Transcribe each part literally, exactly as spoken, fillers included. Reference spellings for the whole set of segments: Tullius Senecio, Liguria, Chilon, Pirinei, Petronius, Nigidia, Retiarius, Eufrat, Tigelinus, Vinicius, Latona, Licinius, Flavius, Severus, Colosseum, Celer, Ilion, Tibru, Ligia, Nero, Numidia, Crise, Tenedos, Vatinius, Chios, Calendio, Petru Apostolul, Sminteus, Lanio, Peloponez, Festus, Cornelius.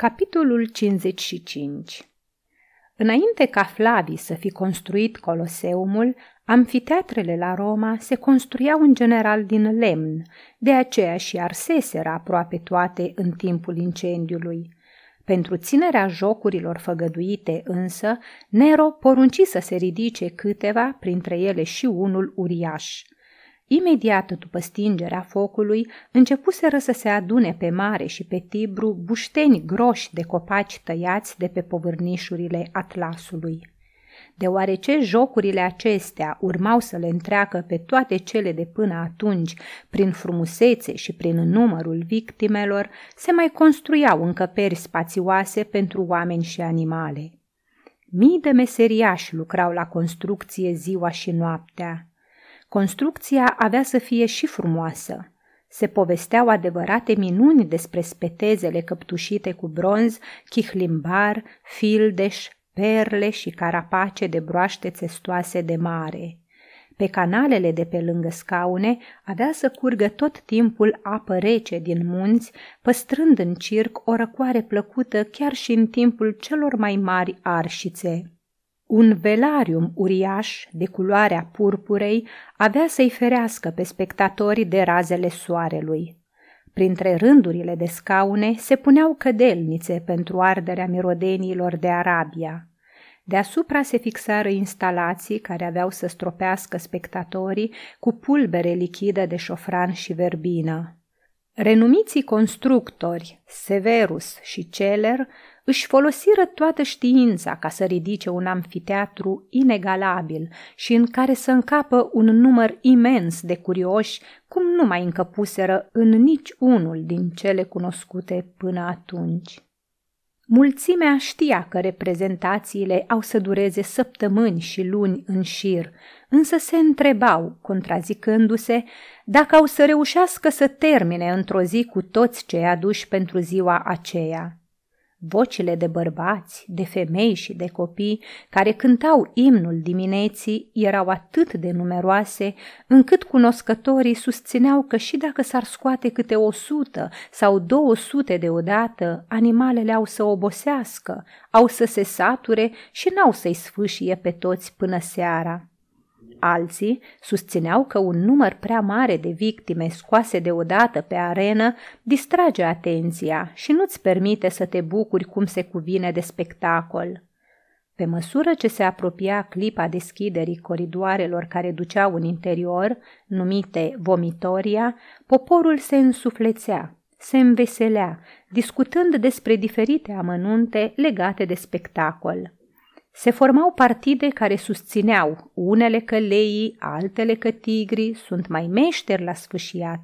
Capitolul cincizeci și cinci. Înainte ca Flavii să fi construit Coloseumul, amfiteatrele la Roma se construiau în general din lemn, de aceea și arseseră aproape toate în timpul incendiului. Pentru ținerea jocurilor făgăduite însă, Nero porunci să se ridice câteva, printre ele și unul uriaș. Imediat după stingerea focului, începuseră să se adune pe mare și pe Tibru bușteni groși de copaci tăiați de pe povârnișurile Atlasului. Deoarece jocurile acestea urmau să le întreacă pe toate cele de până atunci prin frumusețe și prin numărul victimelor, se mai construiau încăperi spațioase pentru oameni și animale. Mii de meseriași lucrau la construcție ziua și noaptea. Construcția avea să fie și frumoasă. Se povesteau adevărate minuni despre spetezele căptușite cu bronz, chihlimbar, fildeș, perle și carapace de broaște țestoase de mare. Pe canalele de pe lângă scaune avea să curgă tot timpul apă rece din munți, păstrând în circ o răcoare plăcută chiar și în timpul celor mai mari arșițe. Un velarium uriaș de culoarea purpurei avea să-i ferească pe spectatorii de razele soarelui. Printre rândurile de scaune se puneau cădelnițe pentru arderea mirodeniilor de Arabia. Deasupra se fixară instalații care aveau să stropească spectatorii cu pulbere lichidă de șofran și verbină. Renumiții constructori, Severus și Celer, își folosiră toată știința ca să ridice un amfiteatru inegalabil și în care să încapă un număr imens de curioși, cum nu mai încăpuseră în nici unul din cele cunoscute până atunci. Mulțimea știa că reprezentațiile au să dureze săptămâni și luni în șir, însă se întrebau, contrazicându-se, dacă au să reușească să termine într-o zi cu toți cei aduși pentru ziua aceea. Vocile de bărbați, de femei și de copii, care cântau imnul dimineții, erau atât de numeroase, încât cunoscătorii susțineau că și dacă s-ar scoate câte o sută sau două sute deodată, animalele au să obosească, au să se sature și n-au să-i sfâșie pe toți până seara. Alții susțineau că un număr prea mare de victime scoase deodată pe arenă distrage atenția și nu-ți permite să te bucuri cum se cuvine de spectacol. Pe măsură ce se apropia clipa deschiderii coridoarelor care duceau în interior, numite vomitoria, poporul se însuflețea, se înveselea, discutând despre diferite amănunte legate de spectacol. Se formau partide care susțineau unele că leii, altele că tigrii sunt mai meșteri la sfâșiat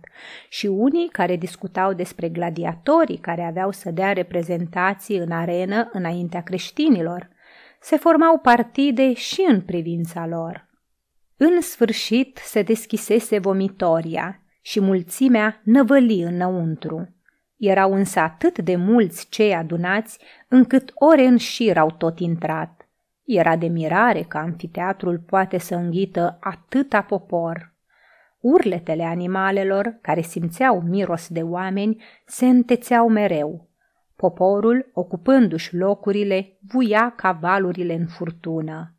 și unii care discutau despre gladiatorii care aveau să dea reprezentații în arenă înaintea creștinilor. Se formau partide și în privința lor. În sfârșit se deschisese vomitoria și mulțimea năvăli înăuntru. Erau însă atât de mulți cei adunați încât ore în șir au tot intrat. Era de mirare că amfiteatrul poate să înghită atâta popor. Urletele animalelor, care simțeau miros de oameni, se întețeau mereu. Poporul, ocupându-și locurile, vuia ca valurile în furtună.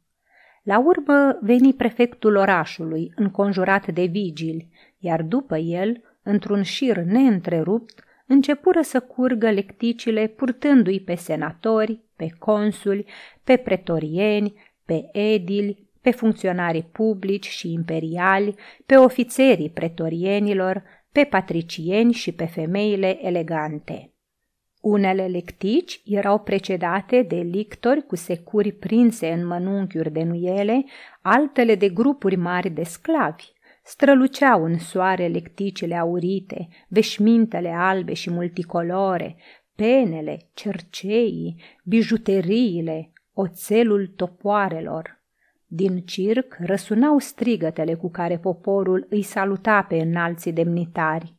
La urmă veni prefectul orașului, înconjurat de vigili, iar după el, într-un șir neîntrerupt, începură să curgă lecticile purtându-i pe senatori, pe consuli, pe pretorieni, pe edili, pe funcționarii publici și imperiali, pe ofițerii pretorienilor, pe patricieni și pe femeile elegante. Unele lectici erau precedate de lictori cu securi prinse în mănunchiuri de nuiele, altele de grupuri mari de sclavi. Străluceau în soare lecticile aurite, veșmintele albe și multicolore, penele, cerceii, bijuteriile, oțelul topoarelor. Din circ răsunau strigătele cu care poporul îi saluta pe înalții demnitari.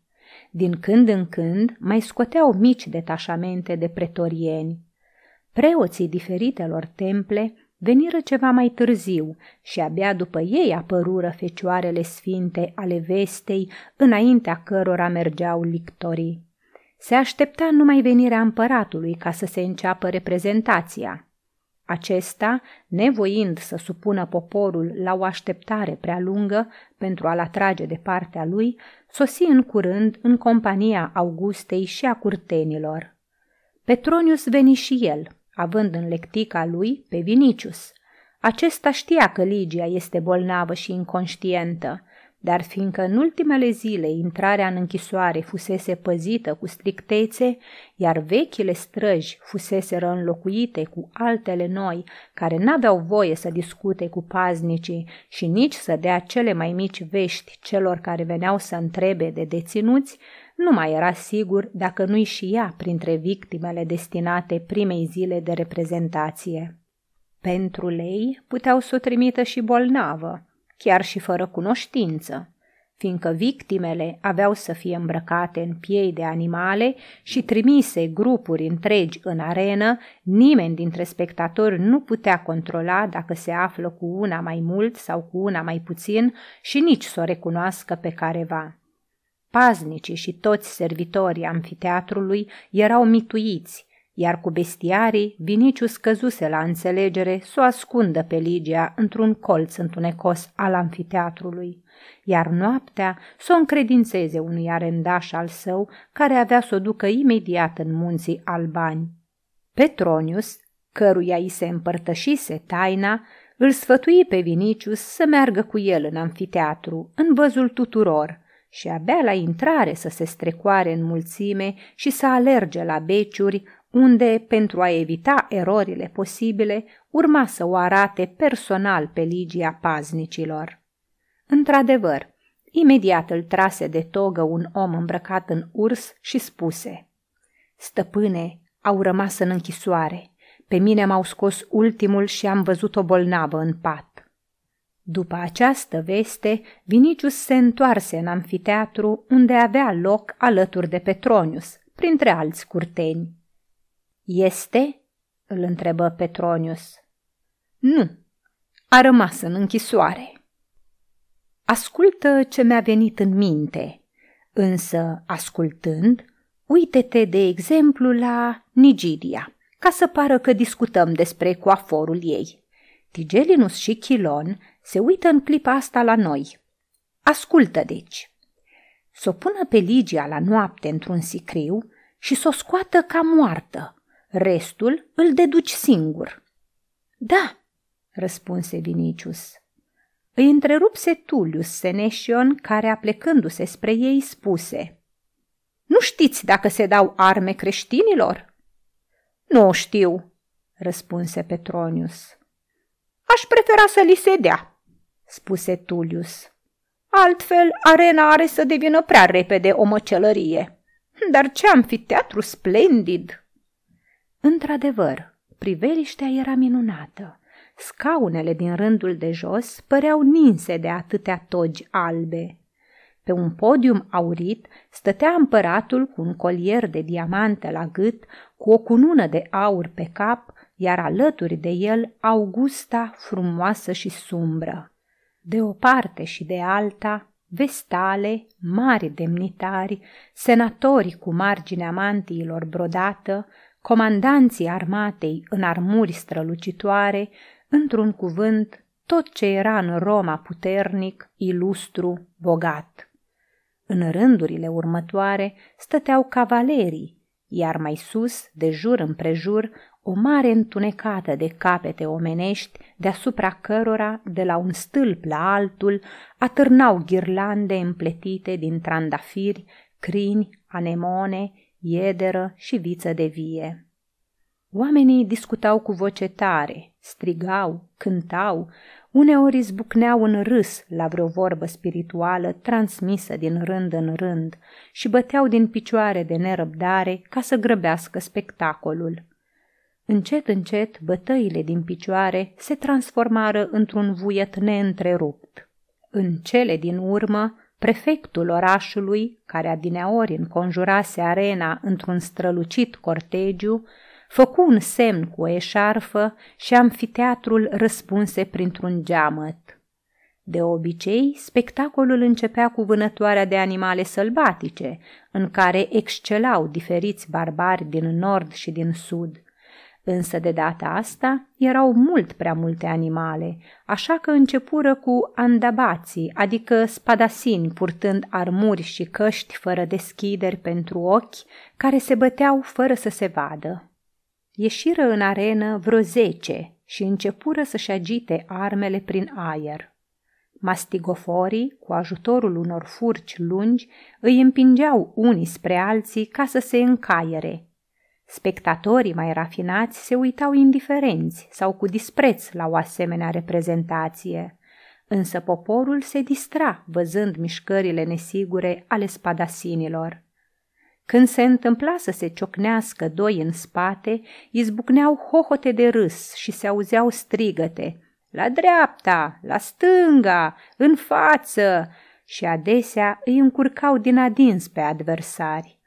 Din când în când mai scoteau mici detașamente de pretorieni. Preoții diferitelor temple veniră ceva mai târziu și abia după ei apărură fecioarele sfinte ale vestei, înaintea cărora mergeau lictorii. Se aștepta numai venirea împăratului ca să se înceapă reprezentația. Acesta, nevoind să supună poporul la o așteptare prea lungă pentru a-l atrage de partea lui, sosi în curând în compania Augustei și a curtenilor. Petronius veni și el, având în lectica lui pe Vinicius. Acesta știa că Ligia este bolnavă și inconștientă, dar fiindcă în ultimele zile intrarea în închisoare fusese păzită cu strictețe, iar vechile străji fuseseră înlocuite cu altele noi, care n-aveau voie să discute cu paznicii și nici să dea cele mai mici vești celor care veneau să întrebe de deținuți, nu mai era sigur dacă nu-i și ea printre victimele destinate primei zile de reprezentație. Pentru lei puteau să o trimită și bolnavă, chiar și fără cunoștință, fiindcă victimele aveau să fie îmbrăcate în piei de animale și trimise grupuri întregi în arenă, nimeni dintre spectatori nu putea controla dacă se află cu una mai mult sau cu una mai puțin și nici să o recunoască pe careva. Paznicii și toți servitorii amfiteatrului erau mituiți, iar cu bestiarii, Vinicius căzuse la înțelegere să o ascundă pe Ligia într-un colț întunecos al amfiteatrului, iar noaptea să o încredințeze unui arendaș al său care avea să o ducă imediat în munții Albani. Petronius, căruia i se împărtășise taina, îl sfătui pe Vinicius să meargă cu el în amfiteatru, în văzul tuturor, și abia la intrare să se strecoare în mulțime și să alerge la beciuri, unde, pentru a evita erorile posibile, urma să o arate personal pe Ligia paznicilor. Într-adevăr, imediat îl trase de togă un om îmbrăcat în urs și spuse: „Stăpâne, au rămas în închisoare. Pe mine m-au scos ultimul și am văzut-o bolnavă în pat." După această veste, Vinicius se întoarse în amfiteatru, unde avea loc alături de Petronius, printre alți curteni. „Este?" îl întrebă Petronius. „Nu, a rămas în închisoare." „Ascultă ce mi-a venit în minte, însă, ascultând, uite-te de exemplu la Nigidia, ca să pară că discutăm despre coaforul ei. Tigelinus și Chilon se uită în clipa asta la noi. Ascultă, deci. S-o pună pe Ligia la noapte într-un sicriu și s-o scoată ca moartă. Restul îl deduci singur." „Da," răspunse Vinicius. Îi întrerupse Tullius Senecio, care, aplecându-se spre ei, spuse: „Nu știți dacă se dau arme creștinilor?" „Nu știu," răspunse Petronius. „Aș prefera să li se dea," spuse Tullius. „Altfel, arena are să devină prea repede o măcelărie. Dar ce amfiteatru splendid!" Într-adevăr, priveliștea era minunată. Scaunele din rândul de jos păreau ninse de atâtea togi albe. Pe un podium aurit stătea împăratul cu un colier de diamante la gât, cu o cunună de aur pe cap, iar alături de el Augusta, frumoasă și sumbră. De o parte și de alta, vestale, mari demnitari, senatorii cu marginea mantiilor brodată, comandanții armatei în armuri strălucitoare, într-un cuvânt, tot ce era în Roma puternic, ilustru, bogat. În rândurile următoare stăteau cavalerii, iar mai sus, de jur împrejur, o mare întunecată de capete omenești, deasupra cărora, de la un stâlp la altul, atârnau ghirlande împletite din trandafiri, crini, anemone, iederă și viță de vie. Oamenii discutau cu voce tare, strigau, cântau, uneori izbucneau în râs la vreo vorbă spirituală transmisă din rând în rând și băteau din picioare de nerăbdare ca să grăbească spectacolul. Încet, încet, bătăile din picioare se transformară într-un vuiet neîntrerupt. În cele din urmă, prefectul orașului, care adineori înconjurase arena într-un strălucit cortegiu, făcu un semn cu o eșarfă și amfiteatrul răspunse printr-un geamăt. De obicei, spectacolul începea cu vânătoarea de animale sălbatice, în care excelau diferiți barbari din nord și din sud. Însă de data asta erau mult prea multe animale, așa că începură cu andabații, adică spadasini purtând armuri și căști fără deschideri pentru ochi, care se băteau fără să se vadă. Ieșiră în arenă vreo zece și începură să-și agite armele prin aer. Mastigoforii, cu ajutorul unor furci lungi, îi împingeau unii spre alții ca să se încaiere. Spectatorii mai rafinați se uitau indiferenți sau cu dispreț la o asemenea reprezentație, însă poporul se distra văzând mișcările nesigure ale spadasinilor. Când se întâmpla să se ciocnească doi în spate, izbucneau hohote de râs și se auzeau strigăte: la dreapta, la stânga, în față, și adesea îi încurcau din adins pe adversari.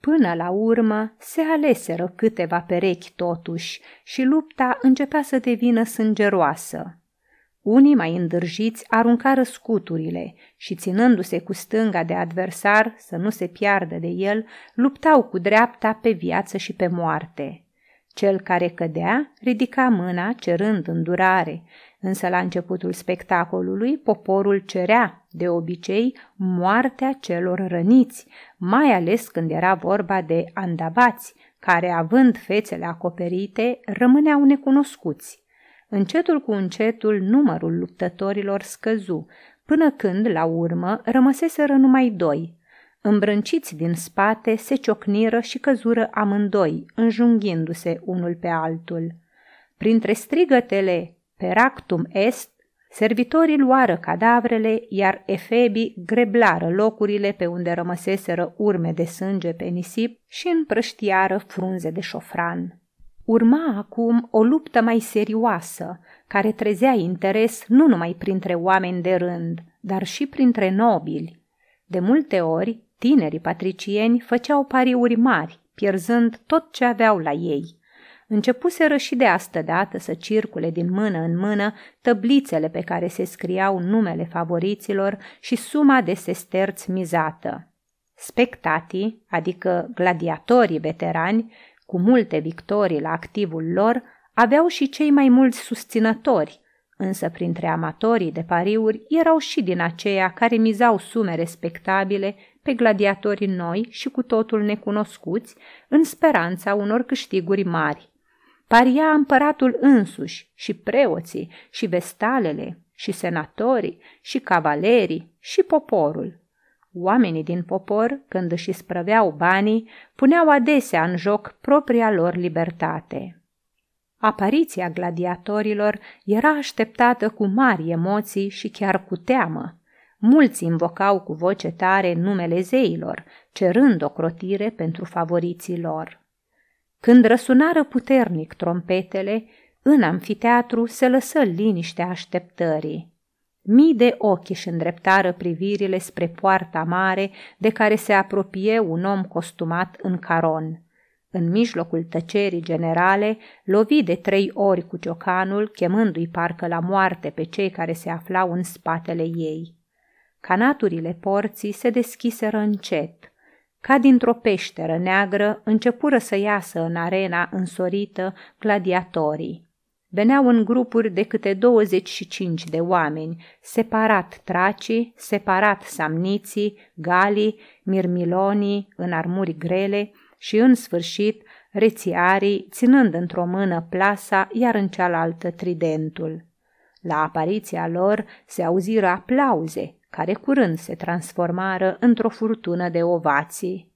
Până la urmă se aleseră câteva perechi totuși și lupta începea să devină sângeroasă. Unii mai îndârjiți aruncară scuturile și, ținându-se cu stânga de adversar să nu se piardă de el, luptau cu dreapta pe viață și pe moarte. Cel care cădea ridica mâna cerând îndurare, însă la începutul spectacolului poporul cerea, de obicei, moartea celor răniți, mai ales când era vorba de andabați, care, având fețele acoperite, rămâneau necunoscuți. Încetul cu încetul numărul luptătorilor scăzu, până când, la urmă, rămăseseră numai doi. Îmbrânciți din spate, se ciocniră și căzură amândoi, înjunghindu-se unul pe altul. Printre strigătele "Peractum est", servitorii luară cadavrele, iar efebii greblară locurile pe unde rămăseseră urme de sânge pe nisip și împrăștiară frunze de șofran. Urma acum o luptă mai serioasă, care trezea interes nu numai printre oameni de rând, dar și printre nobili. De multe ori, tinerii patricieni făceau pariuri mari, pierzând tot ce aveau la ei. Începuseră și de astădată să circule din mână în mână tăblițele pe care se scriau numele favoriților și suma de sesterți mizată. Spectatii, adică gladiatorii veterani, cu multe victorii la activul lor, aveau și cei mai mulți susținători, însă printre amatorii de pariuri erau și din aceia care mizau sume respectabile pe gladiatorii noi și cu totul necunoscuți, în speranța unor câștiguri mari. Paria împăratul însuși, și preoții, și vestalele, și senatorii, și cavalerii, și poporul. Oamenii din popor, când își isprăveau banii, puneau adesea în joc propria lor libertate. Apariția gladiatorilor era așteptată cu mari emoții și chiar cu teamă. Mulți invocau cu voce tare numele zeilor, cerând o crotire pentru favoriții lor. Când răsunară puternic trompetele, în amfiteatru se lăsă liniștea așteptării. Mii de ochi își îndreptară privirile spre poarta mare, de care se apropie un om costumat în caron. În mijlocul tăcerii generale, lovi de trei ori cu ciocanul, chemându-i parcă la moarte pe cei care se aflau în spatele ei. Canaturile porții se deschiseră încet. Ca dintr-o peșteră neagră, începură să iasă în arena însorită gladiatorii. Veneau în grupuri de câte douăzeci și cinci de oameni, separat tracii, separat samniții, galii, mirmilonii în armuri grele și, în sfârșit, retiarii, ținând într-o mână plasa, iar în cealaltă tridentul. La apariția lor se auziră aplauze, care curând se transformară într-o furtună de ovații.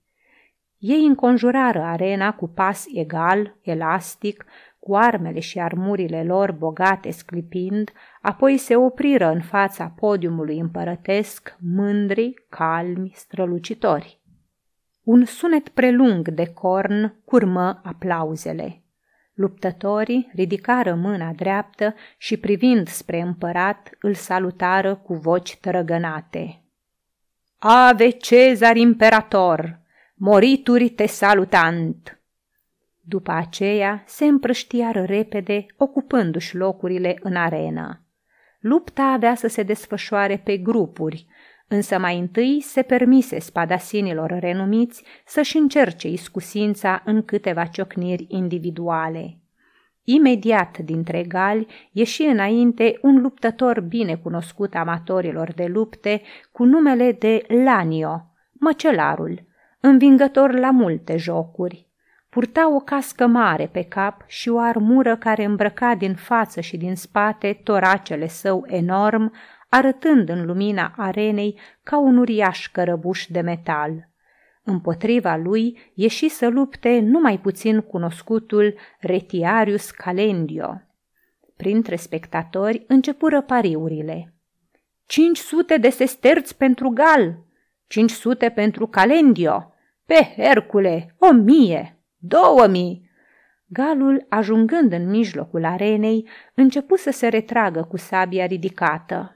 Ei înconjurară arena cu pas egal, elastic, cu armele și armurile lor bogate sclipind, apoi se opriră în fața podiumului împărătesc, mândri, calmi, strălucitori. Un sunet prelung de corn curmă aplauzele. Luptătorii ridicară mâna dreaptă și, privind spre împărat, îl salutară cu voci trăgănate. "Ave Cezar imperator! Morituri te salutant!" După aceea se împrăștiară repede, ocupându-și locurile în arenă. lupta avea să se desfășoare pe grupuri, însă mai întâi se permise spadasinilor renumiți să-și încerce iscusința în câteva ciocniri individuale. Imediat dintre gali ieși înainte un luptător bine cunoscut amatorilor de lupte cu numele de Lanio, măcelarul, învingător la multe jocuri. Purta o cască mare pe cap și o armură care îmbrăca din față și din spate toracele său enorm, arătând în lumina arenei ca un uriaș cărăbuș de metal. Împotriva lui ieși să lupte numai puțin cunoscutul Retiarius Calendio. Printre spectatori începură pariurile. Cinci sute de sesterți pentru gal! Cinci sute pentru Calendio! Pe Hercule, o mie! Două mii! Galul, ajungând în mijlocul arenei, începu să se retragă cu sabia ridicată.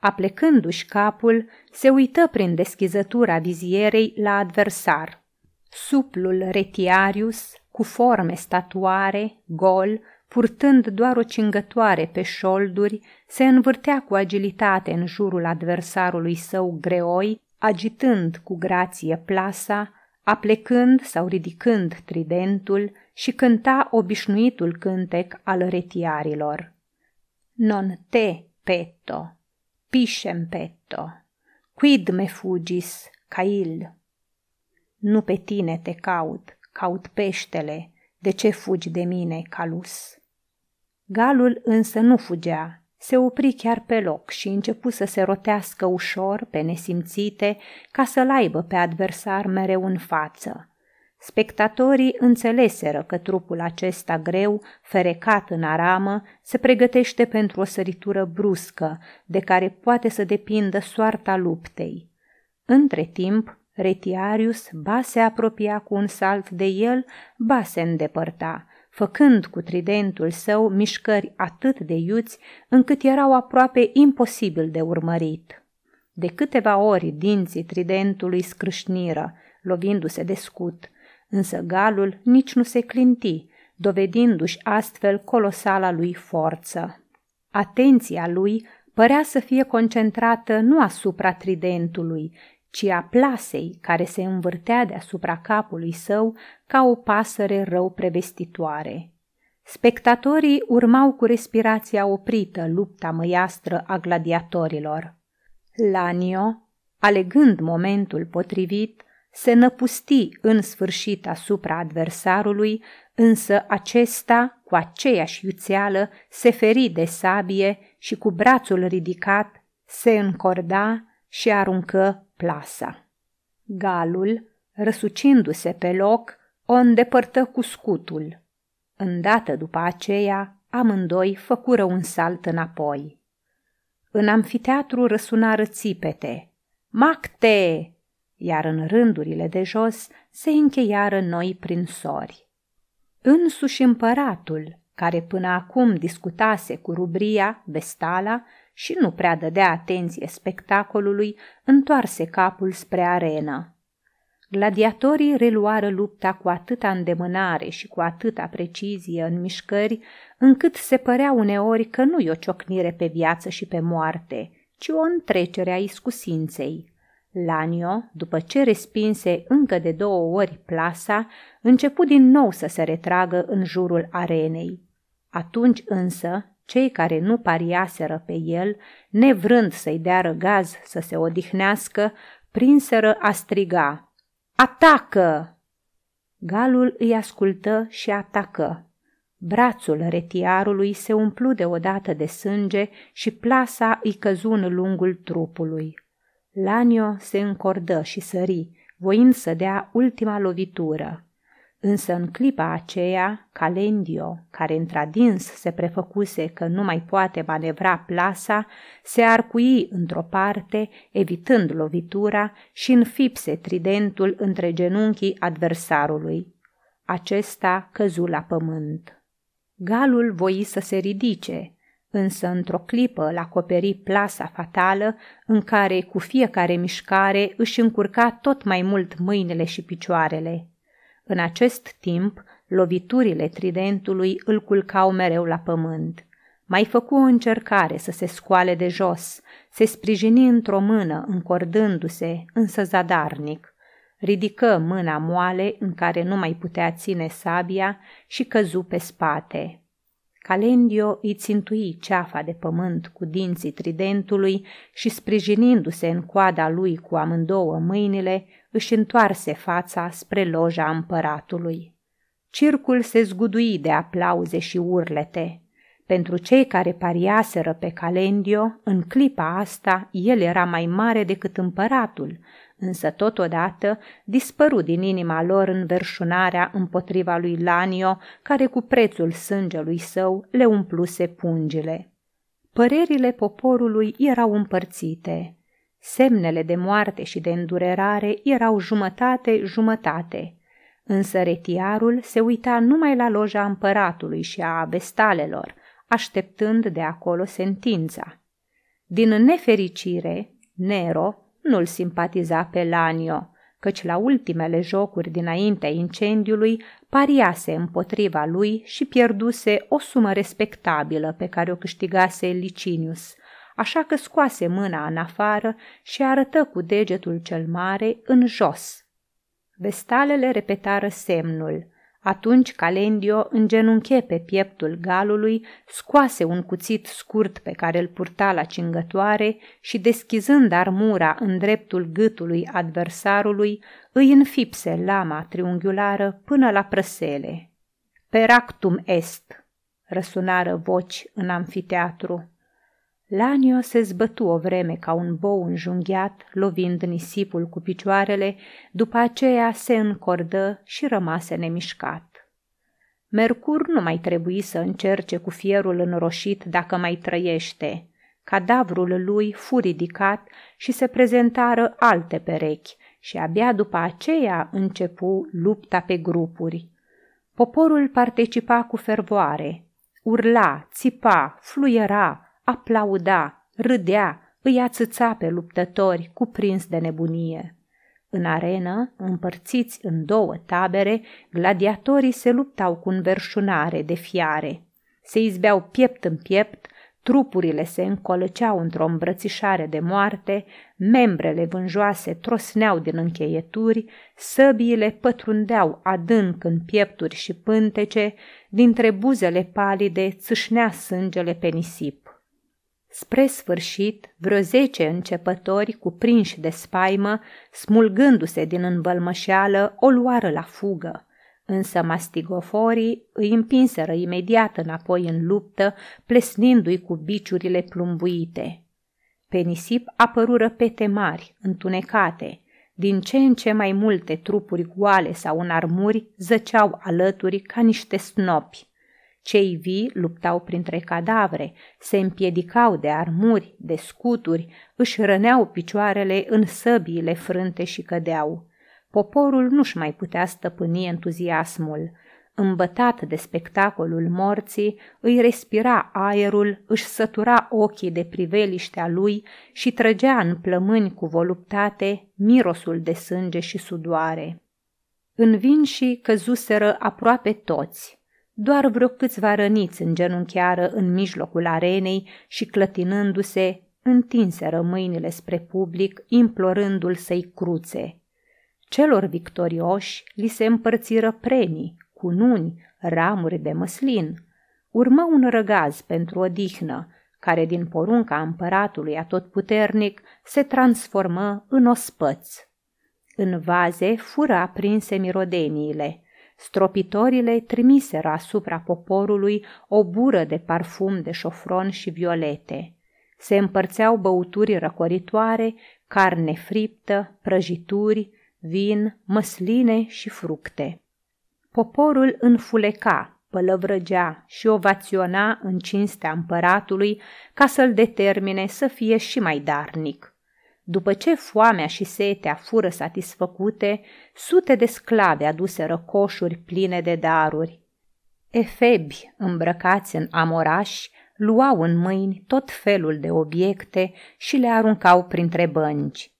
Aplecându-și capul, se uită prin deschizătura vizierei la adversar. Suplul Retiarius, cu forme statuare, gol, purtând doar o cingătoare pe șolduri, se învârtea cu agilitate în jurul adversarului său greoi, agitând cu grație plasa, aplecând sau ridicând tridentul și cânta obișnuitul cântec al retiarilor. Non te petto, piscem petto, quid me fugis, Cail? Nu pe tine te caut, caut peștele, de ce fugi de mine, Calus? Galul însă nu fugea, se opri chiar pe loc și începu să se rotească ușor, pe nesimțite, ca să-l aibă pe adversar mereu în față. Spectatorii înțeleseră că trupul acesta greu, ferecat în aramă, se pregătește pentru o săritură bruscă, de care poate să depindă soarta luptei. Între timp, Retiarius ba se apropia cu un salt de el, ba se îndepărta, făcând cu tridentul său mișcări atât de iuți, încât erau aproape imposibil de urmărit. De câteva ori dinții tridentului scrâșniră, lovindu-se de scut, însă galul nici nu se clinti, dovedindu-și astfel colosala lui forță. Atenția lui părea să fie concentrată nu asupra tridentului, ci a plasei care se învârtea deasupra capului său ca o pasăre rău prevestitoare. Spectatorii urmau cu respirația oprită lupta măiastră a gladiatorilor. Lanio, alegând momentul potrivit, se năpusti în sfârșit asupra adversarului, însă acesta, cu aceeași iuțeală, se feri de sabie și cu brațul ridicat se încorda și aruncă plasa. Galul, răsucindu-se pe loc, o îndepărtă cu scutul. Îndată după aceea, amândoi făcură un salt înapoi. În amfiteatru răsunară țipete. Macte! Iar în rândurile de jos se încheiară noi prinsori. Însuși împăratul, care până acum discutase cu Rubria, vestala, și nu prea dădea atenție spectacolului, întoarse capul spre arenă. Gladiatorii reluară lupta cu atâta îndemânare și cu atâta precizie în mișcări, încât se părea uneori că nu-i o ciocnire pe viață și pe moarte, ci o întrecere a iscusinței. Lanio, după ce respinse încă de două ori plasa, începu din nou să se retragă în jurul arenei. Atunci însă, cei care nu pariaseră pe el, nevrând să-i dea răgaz să se odihnească, prinseră a striga: Atacă! Galul îi ascultă și atacă. Brațul retiarului se umplu deodată de sânge și plasa îi căzu în lungul trupului. Lanio se încordă și sări, voind să dea ultima lovitură. Însă în clipa aceea, Calendio, care într-adins se prefăcuse că nu mai poate manevra plasa, se arcui într-o parte, evitând lovitura, și înfipse tridentul între genunchii adversarului. Acesta căzu la pământ. Galul voi să se ridice, însă într-o clipă îl acoperi plasa fatală, în care cu fiecare mișcare își încurca tot mai mult mâinile și picioarele. În acest timp, loviturile tridentului îl culcau mereu la pământ. Mai făcu o încercare să se scoale de jos, se sprijini într-o mână, încordându-se, însă zadarnic. Ridică mâna moale în care nu mai putea ține sabia și căzu pe spate. Calendio îi țintui ceafa de pământ cu dinții tridentului și, sprijinindu-se în coada lui cu amândouă mâinile, își întoarse fața spre loja împăratului. Circul se zgudui de aplauze și urlete. Pentru cei care pariaseră pe Calendio, în clipa asta el era mai mare decât împăratul, însă totodată dispăru din inima lor înverșunarea împotriva lui Lanio, care cu prețul sângelui său le umpluse pungile. Părerile poporului erau împărțite. Semnele de moarte și de îndurerare erau jumătate-jumătate, însă retiarul se uita numai la loja împăratului și a vestalelor, așteptând de acolo sentința. Din nefericire, Nero nu-l simpatiza pe Lanio, căci la ultimele jocuri dinaintea incendiului pariase împotriva lui și pierduse o sumă respectabilă pe care o câștigase Licinius, așa că scoase mâna în afară și arătă cu degetul cel mare în jos. Vestalele repetară semnul. Atunci Calendio îngenunche pe pieptul galului, scoase un cuțit scurt pe care îl purta la cingătoare și, deschizând armura în dreptul gâtului adversarului, îi înfipse lama triunghiulară până la prăsele. "Peractum est!" răsunară voci în amfiteatru. Lanio se zbătu o vreme ca un bou înjunghiat, lovind nisipul cu picioarele, după aceea se încordă și rămase nemișcat. Mercur nu mai trebuie să încerce cu fierul înroșit dacă mai trăiește. Cadavrul lui fu ridicat și se prezentară alte perechi și abia după aceea începu lupta pe grupuri. Poporul participa cu fervoare, urla, țipa, fluiera, aplauda, râdea, îi ațâța pe luptători, cuprins de nebunie. În arenă, împărțiți în două tabere, gladiatorii se luptau cu înverșunare de fiare. Se izbeau piept în piept, trupurile se încolăceau într-o îmbrățișare de moarte, membrele vânjoase trosneau din încheieturi, săbiile pătrundeau adânc în piepturi și pântece, dintre buzele palide țâșnea sângele pe nisip. Spre sfârșit, vreo zece începători, cuprinși de spaimă, smulgându-se din învălmășeală, o luară la fugă, însă mastigoforii îi împinseră imediat înapoi în luptă, plesnindu-i cu biciurile plumbuite. Pe nisip apărură pete mari, întunecate, din ce în ce mai multe trupuri goale sau în armuri zăceau alături ca niște snopi. Cei vii luptau printre cadavre, se împiedicau de armuri, de scuturi, își răneau picioarele în săbiile frânte și cădeau. Poporul nu-și mai putea stăpâni entuziasmul. Îmbătat de spectacolul morții, îi respira aerul, își sătura ochii de priveliștea lui și trăgea în plămâni cu voluptate mirosul de sânge și sudoare. Învinșii căzuseră aproape toți. Doar vreo câțiva răniți îngenunchiară în mijlocul arenei și, clătinându-se, întinseră mâinile spre public, implorându-l să-i cruțe. Celor victorioși li se împărțiră premii, cununi, ramuri de măslin. Urmă un răgaz pentru odihnă, care, din porunca împăratului atotputernic, se transformă în ospăț. În vaze fură aprinse mirodeniile. Stropitorile trimiseră asupra poporului o bură de parfum de șofron și violete. Se împărțeau băuturi răcoritoare, carne friptă, prăjituri, vin, măsline și fructe. Poporul înfuleca, pălăvrăgea și ovaționa în cinstea împăratului ca să-l determine să fie și mai darnic. După ce foamea și setea fură satisfăcute, sute de sclave aduseră coșuri pline de daruri. Efebi, îmbrăcați în amorași, luau în mâini tot felul de obiecte și le aruncau printre bănci.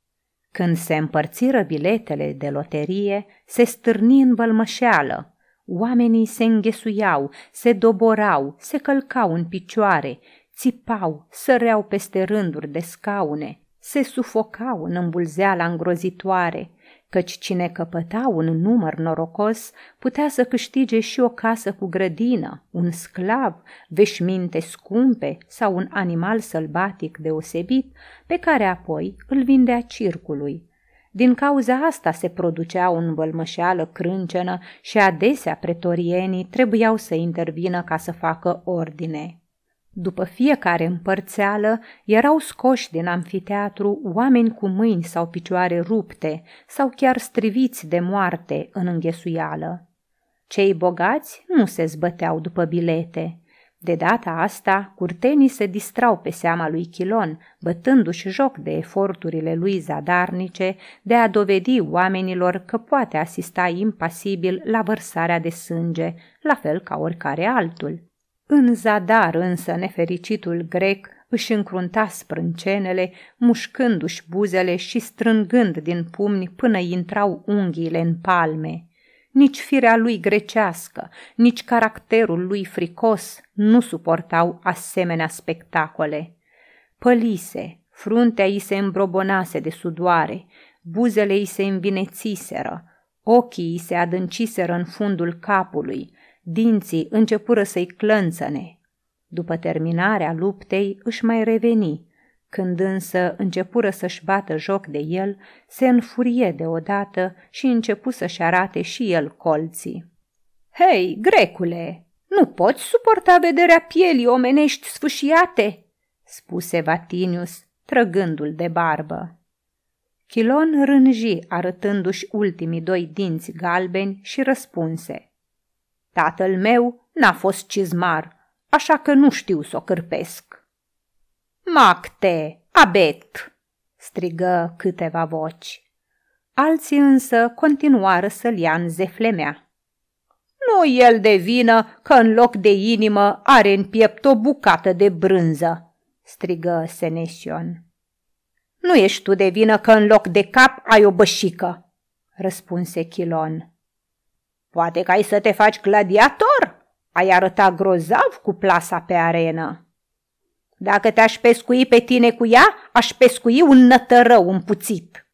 Când se împărțiră biletele de loterie, se stârni în învălmășeală. Oamenii se înghesuiau, se doborau, se călcau în picioare, țipau, săreau peste rânduri de scaune, se sufocau în îmbulzeala îngrozitoare, căci cine căpăta un număr norocos putea să câștige și o casă cu grădină, un sclav, veșminte scumpe sau un animal sălbatic deosebit, pe care apoi îl vindea circului. Din cauza asta se producea o învălmășeală crâncenă și adesea pretorienii trebuiau să intervină ca să facă ordine. După fiecare împărțeală erau scoși din amfiteatru oameni cu mâini sau picioare rupte sau chiar striviți de moarte în înghesuială. Cei bogați nu se zbăteau după bilete. De data asta, curtenii se distrau pe seama lui Chilon, bătându-și joc de eforturile lui zadarnice de a dovedi oamenilor că poate asista impasibil la vărsarea de sânge, la fel ca oricare altul. În zadar însă nefericitul grec își încrunta sprâncenele, mușcându-și buzele și strângând din pumni până intrau unghiile în palme. Nici firea lui grecească, nici caracterul lui fricos nu suportau asemenea spectacole. Pălise, fruntea i se îmbrobonase de sudoare, buzele i se învinețiseră, ochii i se adânciseră în fundul capului, dinții începură să-i clănțăne. După terminarea luptei își mai reveni, când însă începură să-și bată joc de el, se înfurie deodată și începu să-și arate și el colții. „Hei, grecule, nu poți suporta vederea pielii omenești sfâșiate?" spuse Vatinius, trăgându-l de barbă. Chilon rânji, arătându-și ultimii doi dinți galbeni, și răspunse: „Tatăl meu n-a fost cizmar, așa că nu știu să o cârpesc." „Macte! Abet!" strigă câteva voci. Alții însă continuară să-l ia în zeflemea. „Nu el de vină că în loc de inimă are în piept o bucată de brânză!" strigă Senesion. „Nu ești tu de vină că în loc de cap ai o bășică!" răspunse Chilon. „Poate că ai să te faci gladiator? Ai arăta grozav cu plasa pe arenă!" „Dacă te-aș pescui pe tine cu ea, aș pescui un nătărău împuțit."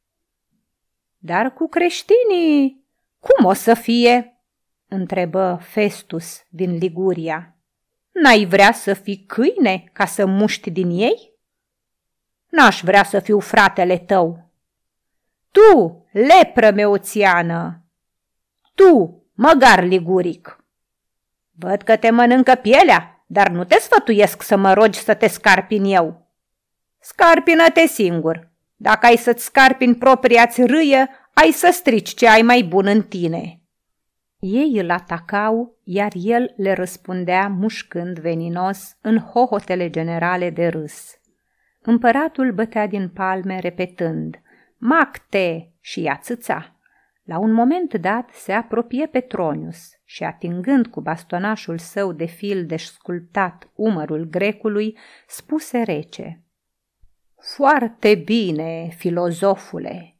„Dar cu creștinii, cum o să fie?" întrebă Festus din Liguria. „N-ai vrea să fii câine ca să muști din ei?" „N-aș vrea să fiu fratele tău." „Tu, lepră meoțiană!" „Tu, măgar liguric!" „Văd că te mănâncă pielea, dar nu te sfătuiesc să mă rogi să te scarpin eu." „Scarpină-te singur. Dacă ai să-ți scarpin propria-ți râie, ai să strici ce ai mai bun în tine." Ei îl atacau, iar el le răspundea mușcând veninos în hohotele generale de râs. Împăratul bătea din palme repetând: „Macte!" și ia țâța. La un moment dat se apropie Petronius și, atingând cu bastonașul său de fildeș sculptat umărul grecului, spuse rece: „Foarte bine, filozofule,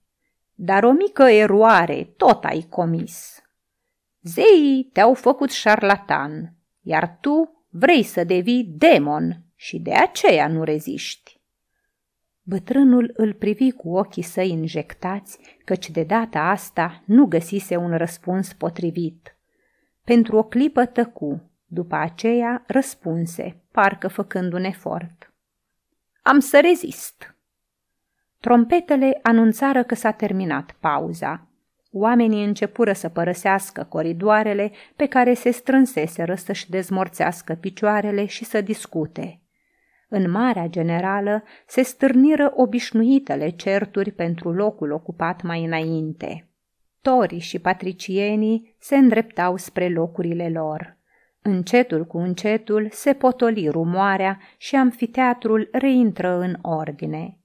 dar o mică eroare tot ai comis. Zeii te-au făcut șarlatan, iar tu vrei să devii demon și de aceea nu reziști." Bătrânul îl privi cu ochii săi injectați, căci de data asta nu găsise un răspuns potrivit. Pentru o clipă tăcu, după aceea răspunse, parcă făcând un efort: „Am să rezist." Trompetele anunțară că s-a terminat pauza. Oamenii începură să părăsească coridoarele pe care se strânseseră să-și dezmorțească picioarele și să discute. În marea generală se stârniră obișnuitele certuri pentru locul ocupat mai înainte. Torii și patricienii se îndreptau spre locurile lor. Încetul cu încetul se potoli rumoarea și amfiteatrul reintră în ordine.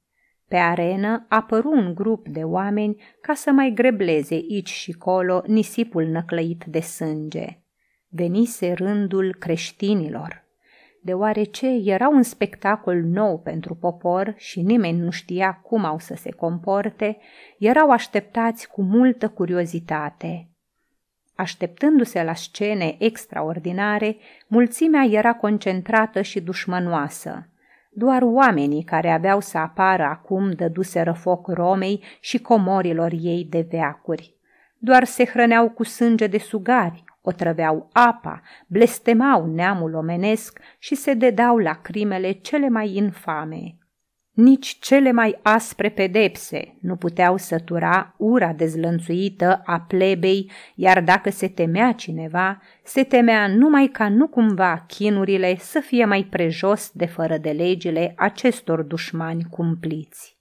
Pe arenă apăru un grup de oameni ca să mai grebleze aici și colo nisipul năclăit de sânge. Venise rândul creștinilor. Deoarece era un spectacol nou pentru popor și nimeni nu știa cum au să se comporte, erau așteptați cu multă curiozitate. Așteptându-se la scene extraordinare, mulțimea era concentrată și dușmănoasă. Doar oamenii care aveau să apară acum dăduseră foc Romei și comorilor ei de veacuri. Doar se hrăneau cu sânge de sugari, otrăveau apa, blestemau neamul omenesc și se dedau la crimele cele mai infame. Nici cele mai aspre pedepse nu puteau sătura ura dezlănțuită a plebei, iar dacă se temea cineva, se temea numai ca nu cumva chinurile să fie mai prejos de fără de legile acestor dușmani cumpliți.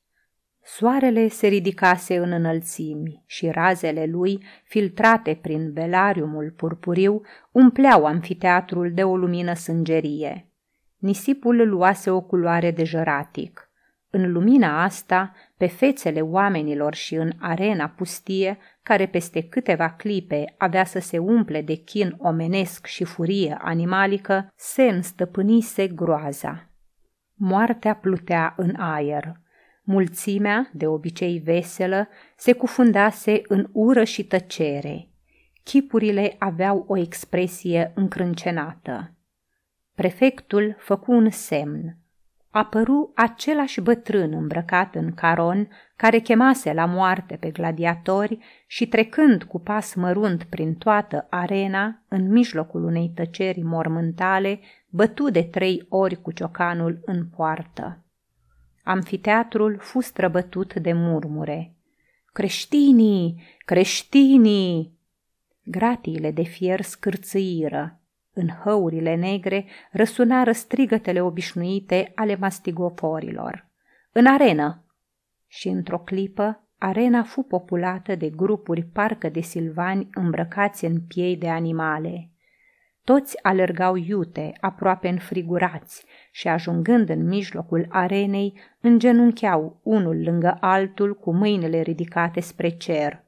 Soarele se ridicase în înălțimi și razele lui, filtrate prin velariumul purpuriu, umpleau amfiteatrul de o lumină sângerie. Nisipul luase o culoare de jăratic. În lumina asta, pe fețele oamenilor și în arena pustie, care peste câteva clipe avea să se umple de chin omenesc și furie animalică, se înstăpânise groaza. Moartea plutea în aer. Mulțimea, de obicei veselă, se cufundase în ură și tăcere. Chipurile aveau o expresie încrâncenată. Prefectul făcu un semn. Apăru același bătrân îmbrăcat în caron, care chemase la moarte pe gladiatori și, trecând cu pas mărunt prin toată arena, în mijlocul unei tăceri mormântale, bătu de trei ori cu ciocanul în poartă. Amfiteatrul fu străbătut de murmure. Creștinii! Creștinii! Gratiile de fier scârțâiră. În hăurile negre răsunară strigătele obișnuite ale mastigoforilor. În arenă! Și într-o clipă, arena fu populată de grupuri parcă de silvani îmbrăcați în piei de animale. Toți alergau iute, aproape înfrigurați, și ajungând în mijlocul arenei, îngenuncheau unul lângă altul cu mâinile ridicate spre cer.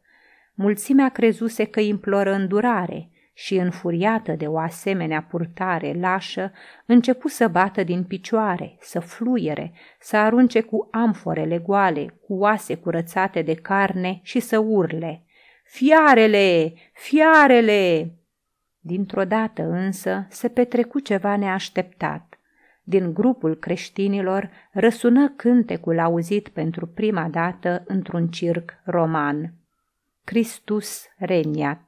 Mulțimea crezuse că imploră îndurare, și, înfuriată de o asemenea purtare lașă, începu să bată din picioare, să fluiere, să arunce cu amforele goale, cu oase curățate de carne și să urle. Fiarele! Fiarele! Dintr-o dată însă se petrecu ceva neașteptat. Din grupul creștinilor răsună cântecul auzit pentru prima dată într-un circ roman. Christus Reniat.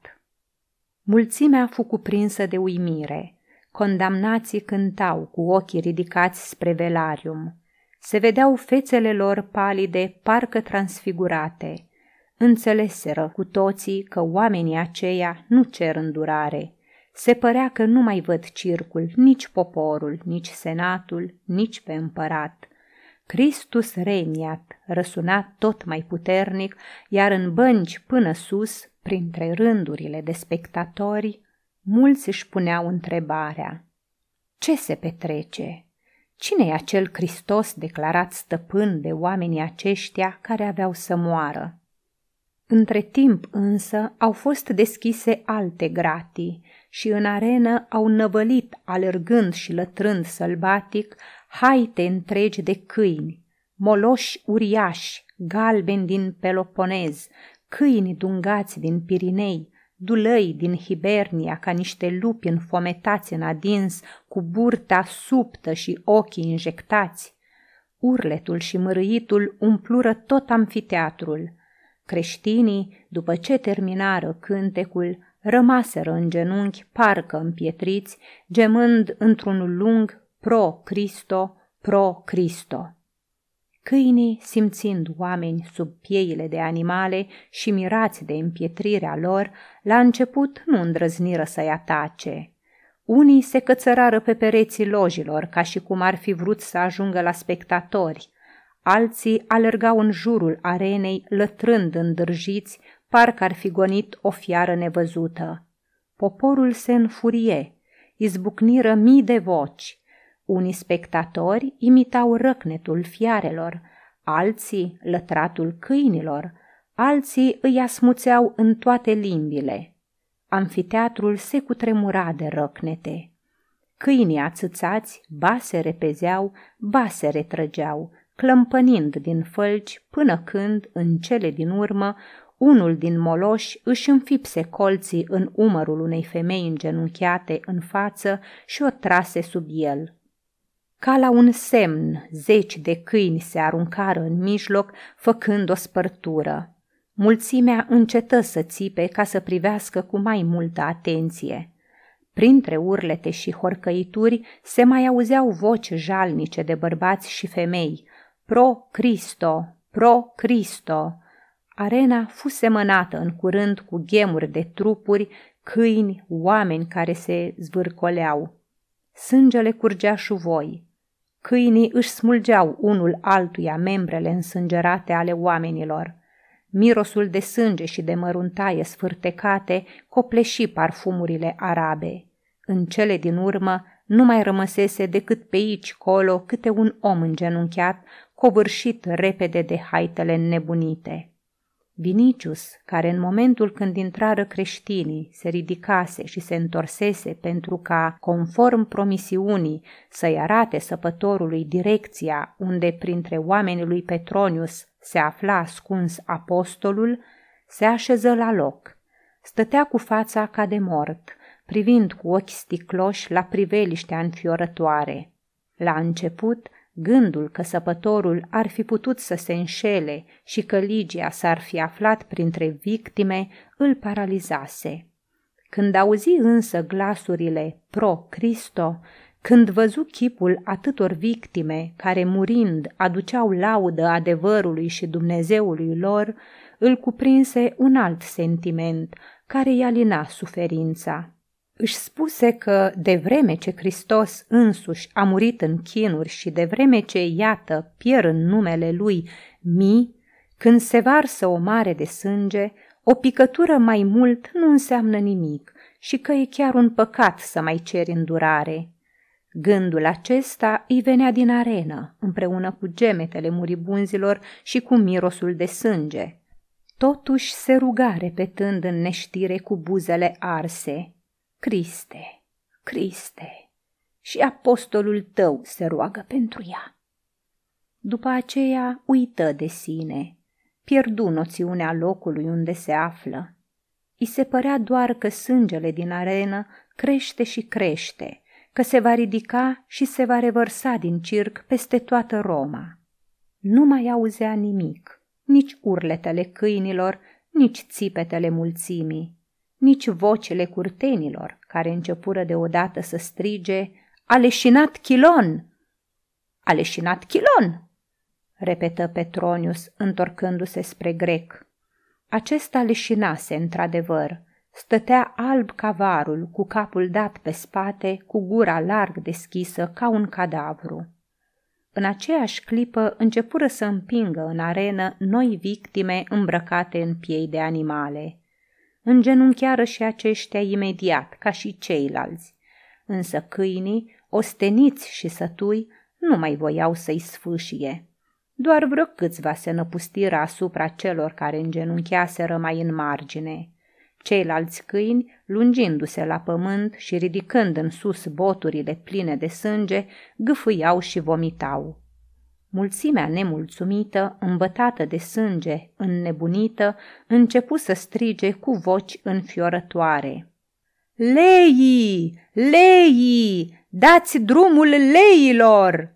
Mulțimea fu cuprinsă de uimire. Condamnații cântau cu ochii ridicați spre velarium. Se vedeau fețele lor palide, parcă transfigurate. Înțeleseră cu toții că oamenii aceia nu cer îndurare. Se părea că nu mai văd circul, nici poporul, nici senatul, nici pe împărat. Christus Reniat răsuna tot mai puternic, iar în bănci până sus, printre rândurile de spectatori, mulți își puneau întrebarea. Ce se petrece? Cine e acel Hristos declarat stăpân de oamenii aceștia care aveau să moară? Între timp însă au fost deschise alte gratii și în arenă au năvălit, alergând și lătrând sălbatic, haite întregi de câini, moloși uriași, galbeni din Peloponez, câini dungați din Pirinei, dulăi din Hibernia ca niște lupi înfometați în adins, cu burta subtă și ochii injectați. Urletul și mărâitul umplură tot amfiteatrul. Creștinii, după ce terminară cântecul, rămaseră în genunchi parcă împietriți, gemând într-un lung Pro Cristo, Pro Cristo. Câinii, simțind oameni sub pieile de animale și mirați de împietrirea lor, la început nu îndrăzniră să-i atace. Unii se cățărară pe pereții lojilor, ca și cum ar fi vrut să ajungă la spectatori. Alții alergau în jurul arenei, lătrând îndârjiți, parcă ar fi gonit o fiară nevăzută. Poporul se înfurie, izbucniră mii de voci. Unii spectatori imitau răcnetul fiarelor, alții lătratul câinilor, alții îi asmuțeau în toate limbile. Amfiteatrul se cutremura de răcnete. Câinii ațățați ba se repezeau, ba se retrăgeau, clămpănind din fălci până când, în cele din urmă, unul din moloși își înfipse colții în umărul unei femei îngenunchiate în față și o trase sub el. Ca la un semn, zeci de câini se aruncară în mijloc, făcând o spărtură. Mulțimea încetă să țipe ca să privească cu mai multă atenție. Printre urlete și horcăituri se mai auzeau voci jalnice de bărbați și femei. Pro Cristo! Pro Cristo! Arena fuse mânată în curând cu ghemuri de trupuri, câini, oameni care se zvârcoleau. Sângele curgea șuvoi. Câinii își smulgeau unul altuia membrele însângerate ale oamenilor. Mirosul de sânge și de măruntaie sfârtecate copleși parfumurile arabe. În cele din urmă nu mai rămăsese decât pe aici colo câte un om îngenunchiat, covârșit repede de haitele înnebunite. Vinicius, care în momentul când intrară creștinii se ridicase și se întorsese pentru ca, conform promisiunii, să-i arate săpătorului direcția unde printre oamenii lui Petronius se afla ascuns apostolul, se așeză la loc. Stătea cu fața ca de mort, privind cu ochi sticloși la priveliștea înfiorătoare. La început, gândul că săpătorul ar fi putut să se înșele și că Ligia s-ar fi aflat printre victime îl paralizase. Când auzi însă glasurile Pro Cristo, când văzu chipul atâtor victime care murind aduceau laudă adevărului și Dumnezeului lor, îl cuprinse un alt sentiment care îi alina suferința. Își spuse că, de vreme ce Hristos însuși a murit în chinuri și de vreme ce, iată, pierd în numele lui mii, când se varsă o mare de sânge, o picătură mai mult nu înseamnă nimic și că e chiar un păcat să mai ceri îndurare. Gândul acesta îi venea din arenă, împreună cu gemetele muribunzilor și cu mirosul de sânge. Totuși se ruga repetând în neștire cu buzele arse: Criste, Criste, și apostolul tău se roagă pentru ea. După aceea uită de sine, pierdu noțiunea locului unde se află. I se părea doar că sângele din arenă crește și crește, că se va ridica și se va revărsa din circ peste toată Roma. Nu mai auzea nimic, nici urletele câinilor, nici țipetele mulțimii, nici vocile curtenilor, care începură deodată să strige: "A leșinat Chilon! A leșinat Chilon!" repetă Petronius, întorcându-se spre grec. Acesta leșinase într-adevăr, stătea alb ca varul, cu capul dat pe spate, cu gura larg deschisă ca un cadavru. În aceeași clipă începură să împingă în arenă noi victime îmbrăcate în piei de animale. Îngenunchiară și aceștia imediat, ca și ceilalți, însă câinii, osteniți și sătui, nu mai voiau să-i sfâșie. Doar vreo câțiva se năpustiră asupra celor care îngenunchiaseră mai în margine. Ceilalți câini, lungindu-se la pământ și ridicând în sus boturile pline de sânge, gâfâiau și vomitau. Mulțimea nemulțumită, îmbătată de sânge, înnebunită, începu să strige cu voci înfiorătoare: "Leii! Leii! Dați drumul leilor!"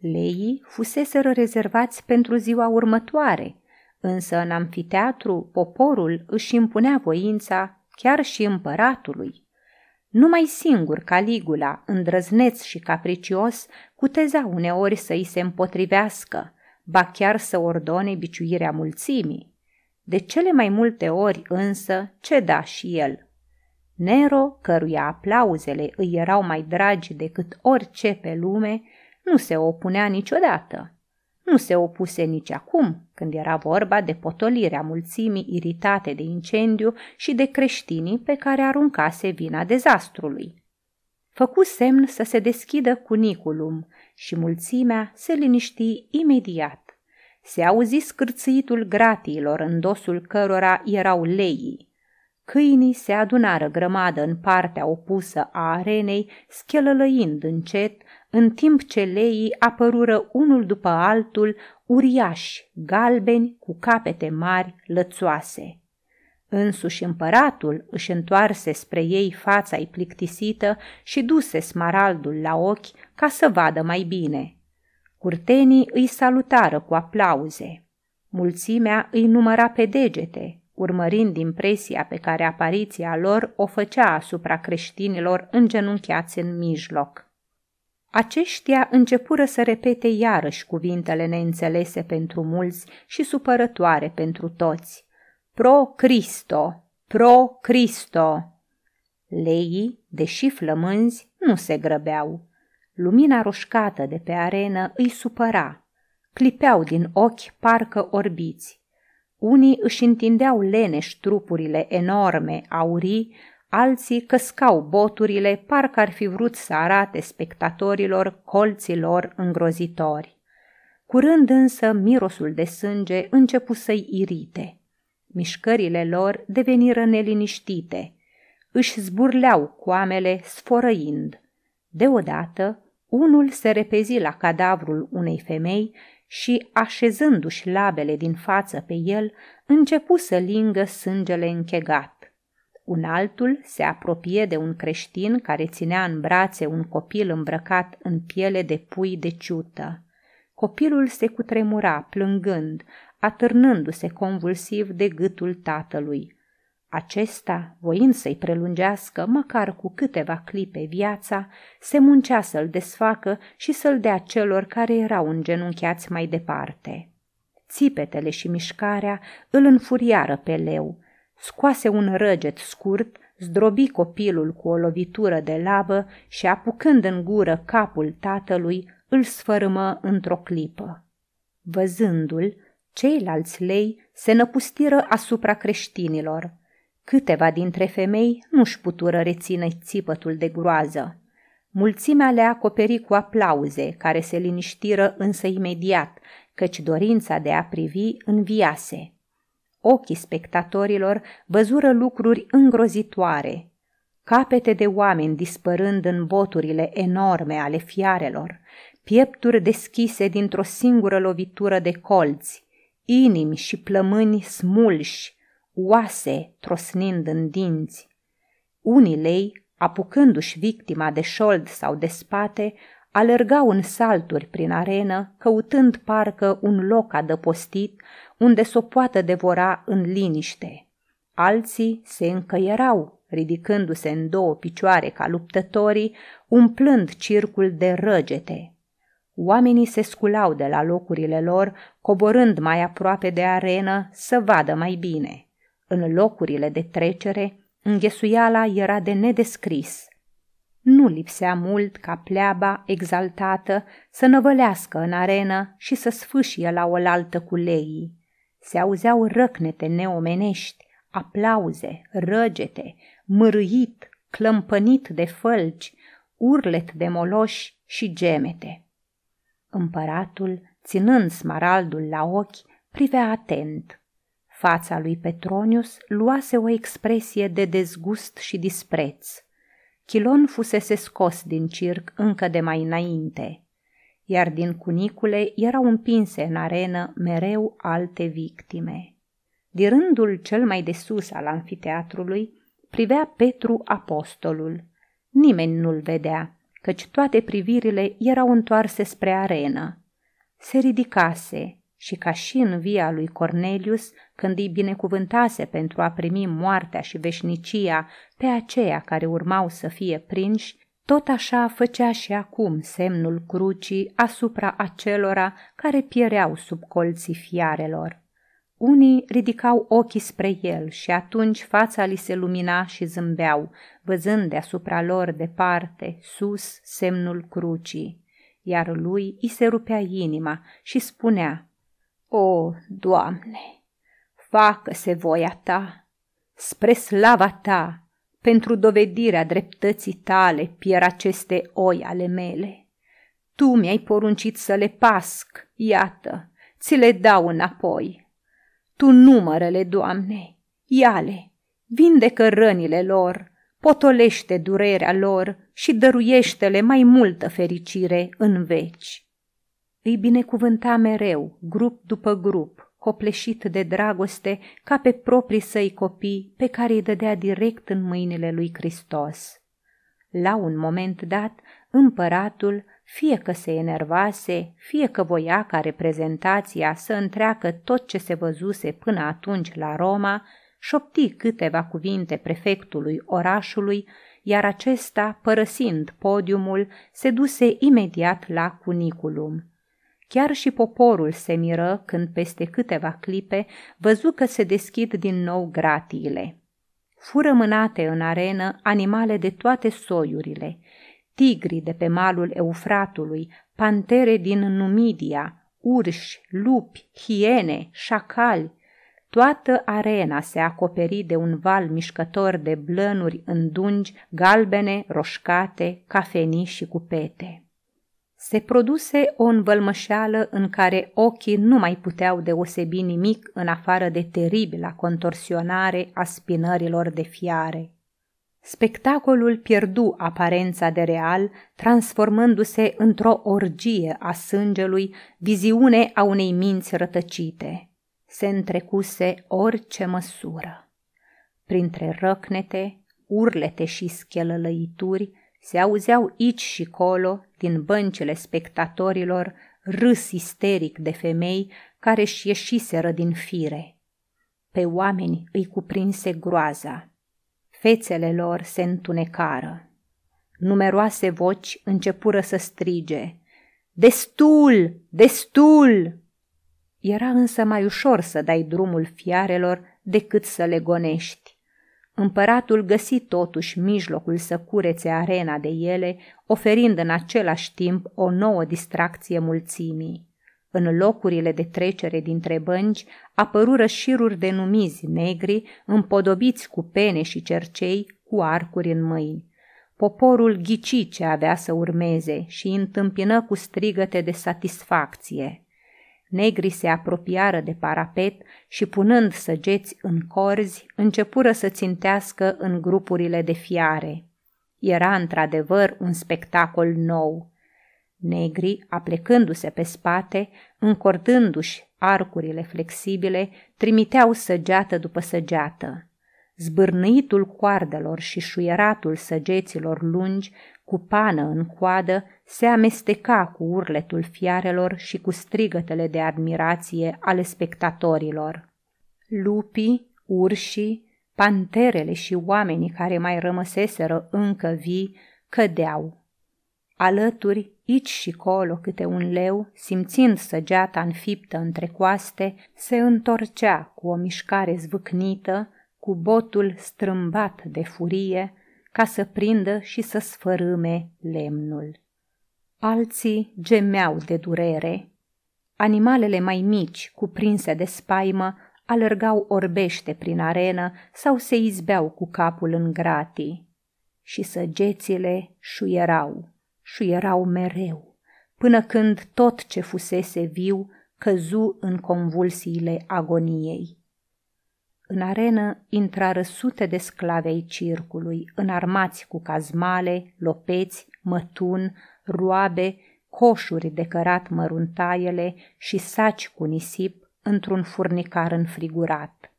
Leii fuseseră rezervați pentru ziua următoare, însă în amfiteatru poporul își impunea voința chiar și împăratului. Numai singur Caligula, îndrăzneț și capricios, cuteza uneori să îi se împotrivească, ba chiar să ordone biciuirea mulțimii. De cele mai multe ori însă ceda și el. Nero, căruia aplauzele îi erau mai dragi decât orice pe lume, nu se opunea niciodată. Nu se opuse nici acum, când era vorba de potolirea mulțimii iritate de incendiu și de creștinii pe care aruncase vina dezastrului. Făcu semn să se deschidă cuniculum și mulțimea se liniști imediat. Se auzi scârțâitul gratiilor în dosul cărora erau leii. Câinii se adunară grămadă în partea opusă a arenei, schelălăind încet, în timp ce leii apărură unul după altul, uriași, galbeni, cu capete mari, lățoase. Însuși împăratul își întoarse spre ei fața-i plictisită și duse smaraldul la ochi ca să vadă mai bine. Curtenii îi salutară cu aplauze. Mulțimea îi număra pe degete, urmărind impresia pe care apariția lor o făcea asupra creștinilor îngenunchiați în mijloc. Aceștia începură să repete iarăși cuvintele neînțelese pentru mulți și supărătoare pentru toți. Pro Cristo! Pro Cristo! Leii, deși flămânzi, nu se grăbeau. Lumina roșcată de pe arenă îi supăra. Clipeau din ochi parcă orbiți. Unii își întindeau leneș trupurile enorme, aurii, alții căscau boturile, parcă ar fi vrut să arate spectatorilor colții lor îngrozitori. Curând însă mirosul de sânge începu să-i irite. Mișcările lor deveniră neliniștite. Își zburleau coamele sfărăind. Deodată, unul se repezi la cadavrul unei femei și, așezându-și labele din față pe el, începu să lingă sângele închegat. Un altul se apropie de un creștin care ținea în brațe un copil îmbrăcat în piele de pui de ciută. Copilul se cutremura, plângând, atârnându-se convulsiv de gâtul tatălui. Acesta, voind să-i prelungească măcar cu câteva clipe viața, se muncea să-l desfacă și să-l dea celor care erau îngenunchiați mai departe. Țipetele și mișcarea îl înfuriară pe leu. Scoase un răget scurt, zdrobi copilul cu o lovitură de labă și, apucând în gură capul tatălui, îl sfărâmă într-o clipă. Văzându-l, ceilalți lei se năpustiră asupra creștinilor. Câteva dintre femei nu-și putură reține țipătul de groază. Mulțimea le acoperi cu aplauze, care se liniștiră însă imediat, căci dorința de a privi înviase. Ochii spectatorilor văzură lucruri îngrozitoare, capete de oameni dispărând în boturile enorme ale fiarelor, piepturi deschise dintr-o singură lovitură de colți, inimi și plămâni smulși, oase trosnind în dinți. Unii lei, apucându-și victima de șold sau de spate, alergau în salturi prin arenă, căutând parcă un loc adăpostit unde s-o poată devora în liniște. Alții se încăierau, ridicându-se în două picioare ca luptătorii, umplând circul de răgete. Oamenii se sculau de la locurile lor, coborând mai aproape de arenă să vadă mai bine. În locurile de trecere, înghesuiala era de nedescris. Nu lipsea mult ca pleaba exaltată să năvălească în arenă și să sfâșie la oaltă cu leii. Se auzeau răcnete neomenești, aplauze, răgete, mârâit, clămpănit de fălci, urlet de moloși și gemete. Împăratul, ținând smaraldul la ochi, privea atent. Fața lui Petronius luase o expresie de dezgust și dispreț. Chilon fusese scos din circ încă de mai înainte, iar din cunicule erau împinse în arenă mereu alte victime. Din rândul cel mai de sus al anfiteatrului privea Petru Apostolul. Nimeni nu-l vedea, căci toate privirile erau întoarse spre arenă. Se ridicase și, ca și în via lui Cornelius, când îi binecuvântase pentru a primi moartea și veșnicia pe aceia care urmau să fie prinși, tot așa făcea și acum semnul crucii asupra acelora care piereau sub colții fiarelor. Unii ridicau ochii spre el și atunci fața li se lumina și zâmbeau, văzând deasupra lor departe, sus, semnul crucii, iar lui îi se rupea inima și spunea: O, Doamne, facă-se voia Ta, spre slava Ta, pentru dovedirea dreptății Tale pier aceste oi ale mele. Tu mi-ai poruncit să le pasc, iată, ți le dau înapoi. Tu numără-le, Doamne, ia-le, vindecă rănile lor, potolește durerea lor și dăruiește-le mai multă fericire în veci. Îi binecuvânta mereu, grup după grup, copleșit de dragoste ca pe proprii săi copii pe care îi dădea direct în mâinile lui Hristos. La un moment dat, împăratul, fie că se enervase, fie că voia ca reprezentația să întreacă tot ce se văzuse până atunci la Roma, șopti câteva cuvinte prefectului orașului, iar acesta, părăsind podiumul, se duse imediat la cuniculum. Chiar și poporul se miră când peste câteva clipe văzu că se deschid din nou gratiile. Fură mânate în arenă animale de toate soiurile, tigri de pe malul Eufratului, pantere din Numidia, urși, lupi, hiene, șacali. Toată arena se acoperi de un val mișcător de blănuri în dungi, galbene, roșcate, cafenii și cupete. Se produse o învălmășeală în care ochii nu mai puteau deosebi nimic în afară de teribila contorsionare a spinărilor de fiare. Spectacolul pierdu aparența de real, transformându-se într-o orgie a sângelui, viziune a unei minți rătăcite. Se întrecuse orice măsură. Printre răcnete, urlete și schelălăituri se auzeau aici și colo, din băncile spectatorilor, râs isteric de femei care își ieșiseră din fire. Pe oameni îi cuprinse groaza. Fețele lor se întunecară. Numeroase voci începură să strige: "Destul! Destul!" Era însă mai ușor să dai drumul fiarelor decât să le gonești. Împăratul găsi totuși mijlocul să curețe arena de ele, oferind în același timp o nouă distracție mulțimii. În locurile de trecere dintre bănci apărură șiruri de numizi negri, împodobiți cu pene și cercei, cu arcuri în mâini. Poporul ghici ce avea să urmeze și îi întâmpină cu strigăte de satisfacție. Negrii se apropiară de parapet și, punând săgeți în corzi, începură să țintească în grupurile de fiare. Era într-adevăr un spectacol nou. Negrii, aplecându-se pe spate, încordându-și arcurile flexibile, trimiteau săgeată după săgeată. Zbârnuitul coardelor și șuieratul săgeților lungi, cu pană în coadă, se amesteca cu urletul fiarelor și cu strigătele de admirație ale spectatorilor. Lupii, urșii, panterele și oamenii care mai rămăseseră încă vii cădeau. Alături, aici și colo câte un leu, simțind săgeata înfiptă între coaste, se întorcea cu o mișcare zvâcnită, cu botul strâmbat de furie, ca să prindă și să sfărâme lemnul. Alții gemeau de durere. Animalele mai mici, cuprinse de spaimă, alergau orbește prin arenă sau se izbeau cu capul în gratii. Și săgețile șuierau, șuierau mereu, până când tot ce fusese viu căzu în convulsiile agoniei. În arenă intrară sute de sclavei circului, înarmați cu cazmale, lopeți, mătun, roabe, coșuri de cărat măruntaiele și saci cu nisip într-un furnicar înfrigurat.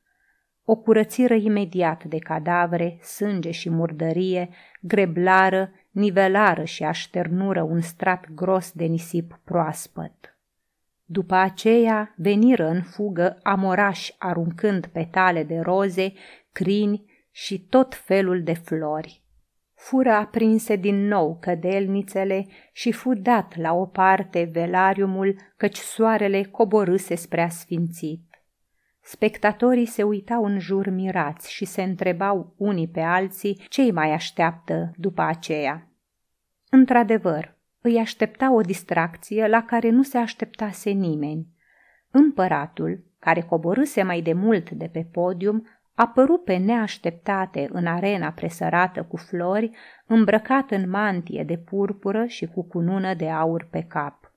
O curățiră imediat de cadavre, sânge și murdărie, greblară, nivelară și așternură un strat gros de nisip proaspăt. După aceea veniră în fugă amorași aruncând petale de roze, crini și tot felul de flori. Fură aprinse din nou cădelnițele și fu dat la o parte velariumul, căci soarele coborâse spre asfințit. Spectatorii se uitau în jur mirați și se întrebau unii pe alții ce îi mai așteaptă după aceea. Într-adevăr, îi aștepta o distracție la care nu se așteptase nimeni. Împăratul, care coborâse mai de mult de pe podium, apăru pe neașteptate în arena presărată cu flori, îmbrăcat în mantie de purpură și cu cunună de aur pe cap.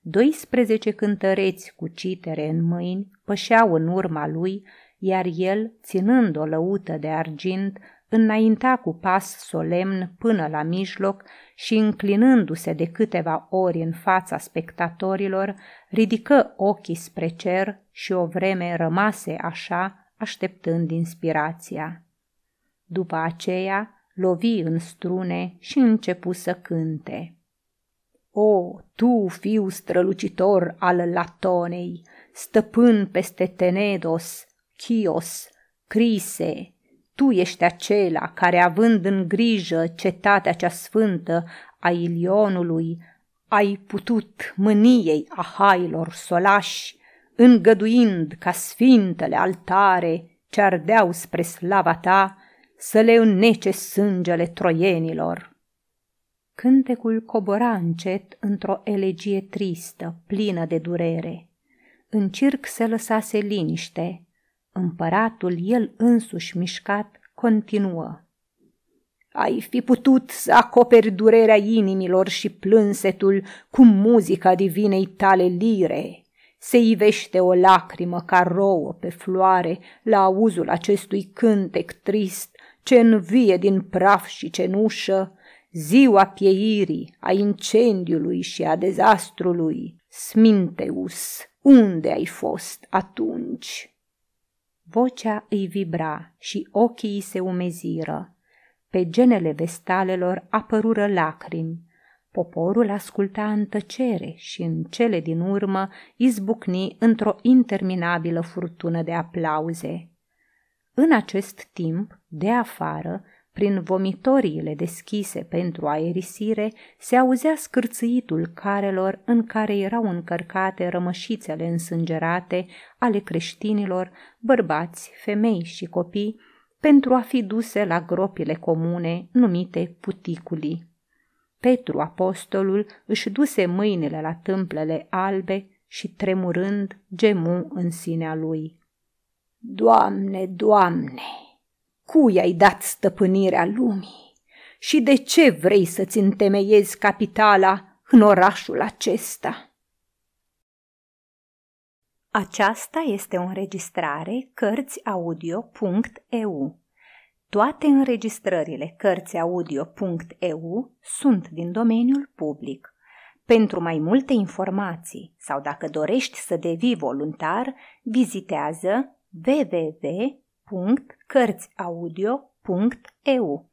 doisprezece cântăreți cu citere în mâini pășeau în urma lui, iar el, ținând o lăută de argint, înainta cu pas solemn până la mijloc și, înclinându-se de câteva ori în fața spectatorilor, ridică ochii spre cer și o vreme rămase așa, așteptând inspirația. După aceea, lovi în strune și începu să cânte. O, tu, fiu strălucitor al Latonei, stăpân peste Tenedos, Chios, Crise, tu ești acela care, având în grijă cetatea cea sfântă a Ilionului, ai putut mâniei ahailor solași, îngăduind ca sfintele altare ce ardeau spre slava ta, să le înnece sângele troienilor. Cântecul cobora încet într-o elegie tristă, plină de durere. În circ se lăsase liniște. Împăratul, el însuși mișcat, continuă. Ai fi putut să acoperi durerea inimilor și plânsetul cu muzica divinei tale lire. Se ivește o lacrimă ca rouă pe floare la auzul acestui cântec trist ce învie din praf și cenușă, ziua pieirii, a incendiului și a dezastrului. Sminteus, unde ai fost atunci? Vocea îi vibra și ochii îi se umeziră. Pe genele vestalelor apărură lacrimi. Poporul asculta în tăcere și în cele din urmă izbucni într-o interminabilă furtună de aplauze. În acest timp, de afară, prin vomitoriile deschise pentru aerisire, se auzea scârțâitul carelor în care erau încărcate rămășițele însângerate ale creștinilor, bărbați, femei și copii, pentru a fi duse la gropile comune numite puticulii. Petru Apostolul își duse mâinile la tâmplele albe și, tremurând, gemu în sinea lui. Doamne, Doamne! Cui ai dat stăpânirea lumii? Și de ce vrei să-ți întemeiezi capitala în orașul acesta? Aceasta este o înregistrare cărți audio punct e u. Toate înregistrările cărți audio punct e u sunt din domeniul public. Pentru mai multe informații sau dacă dorești să devii voluntar, vizitează w w w punct cărți audio punct e u.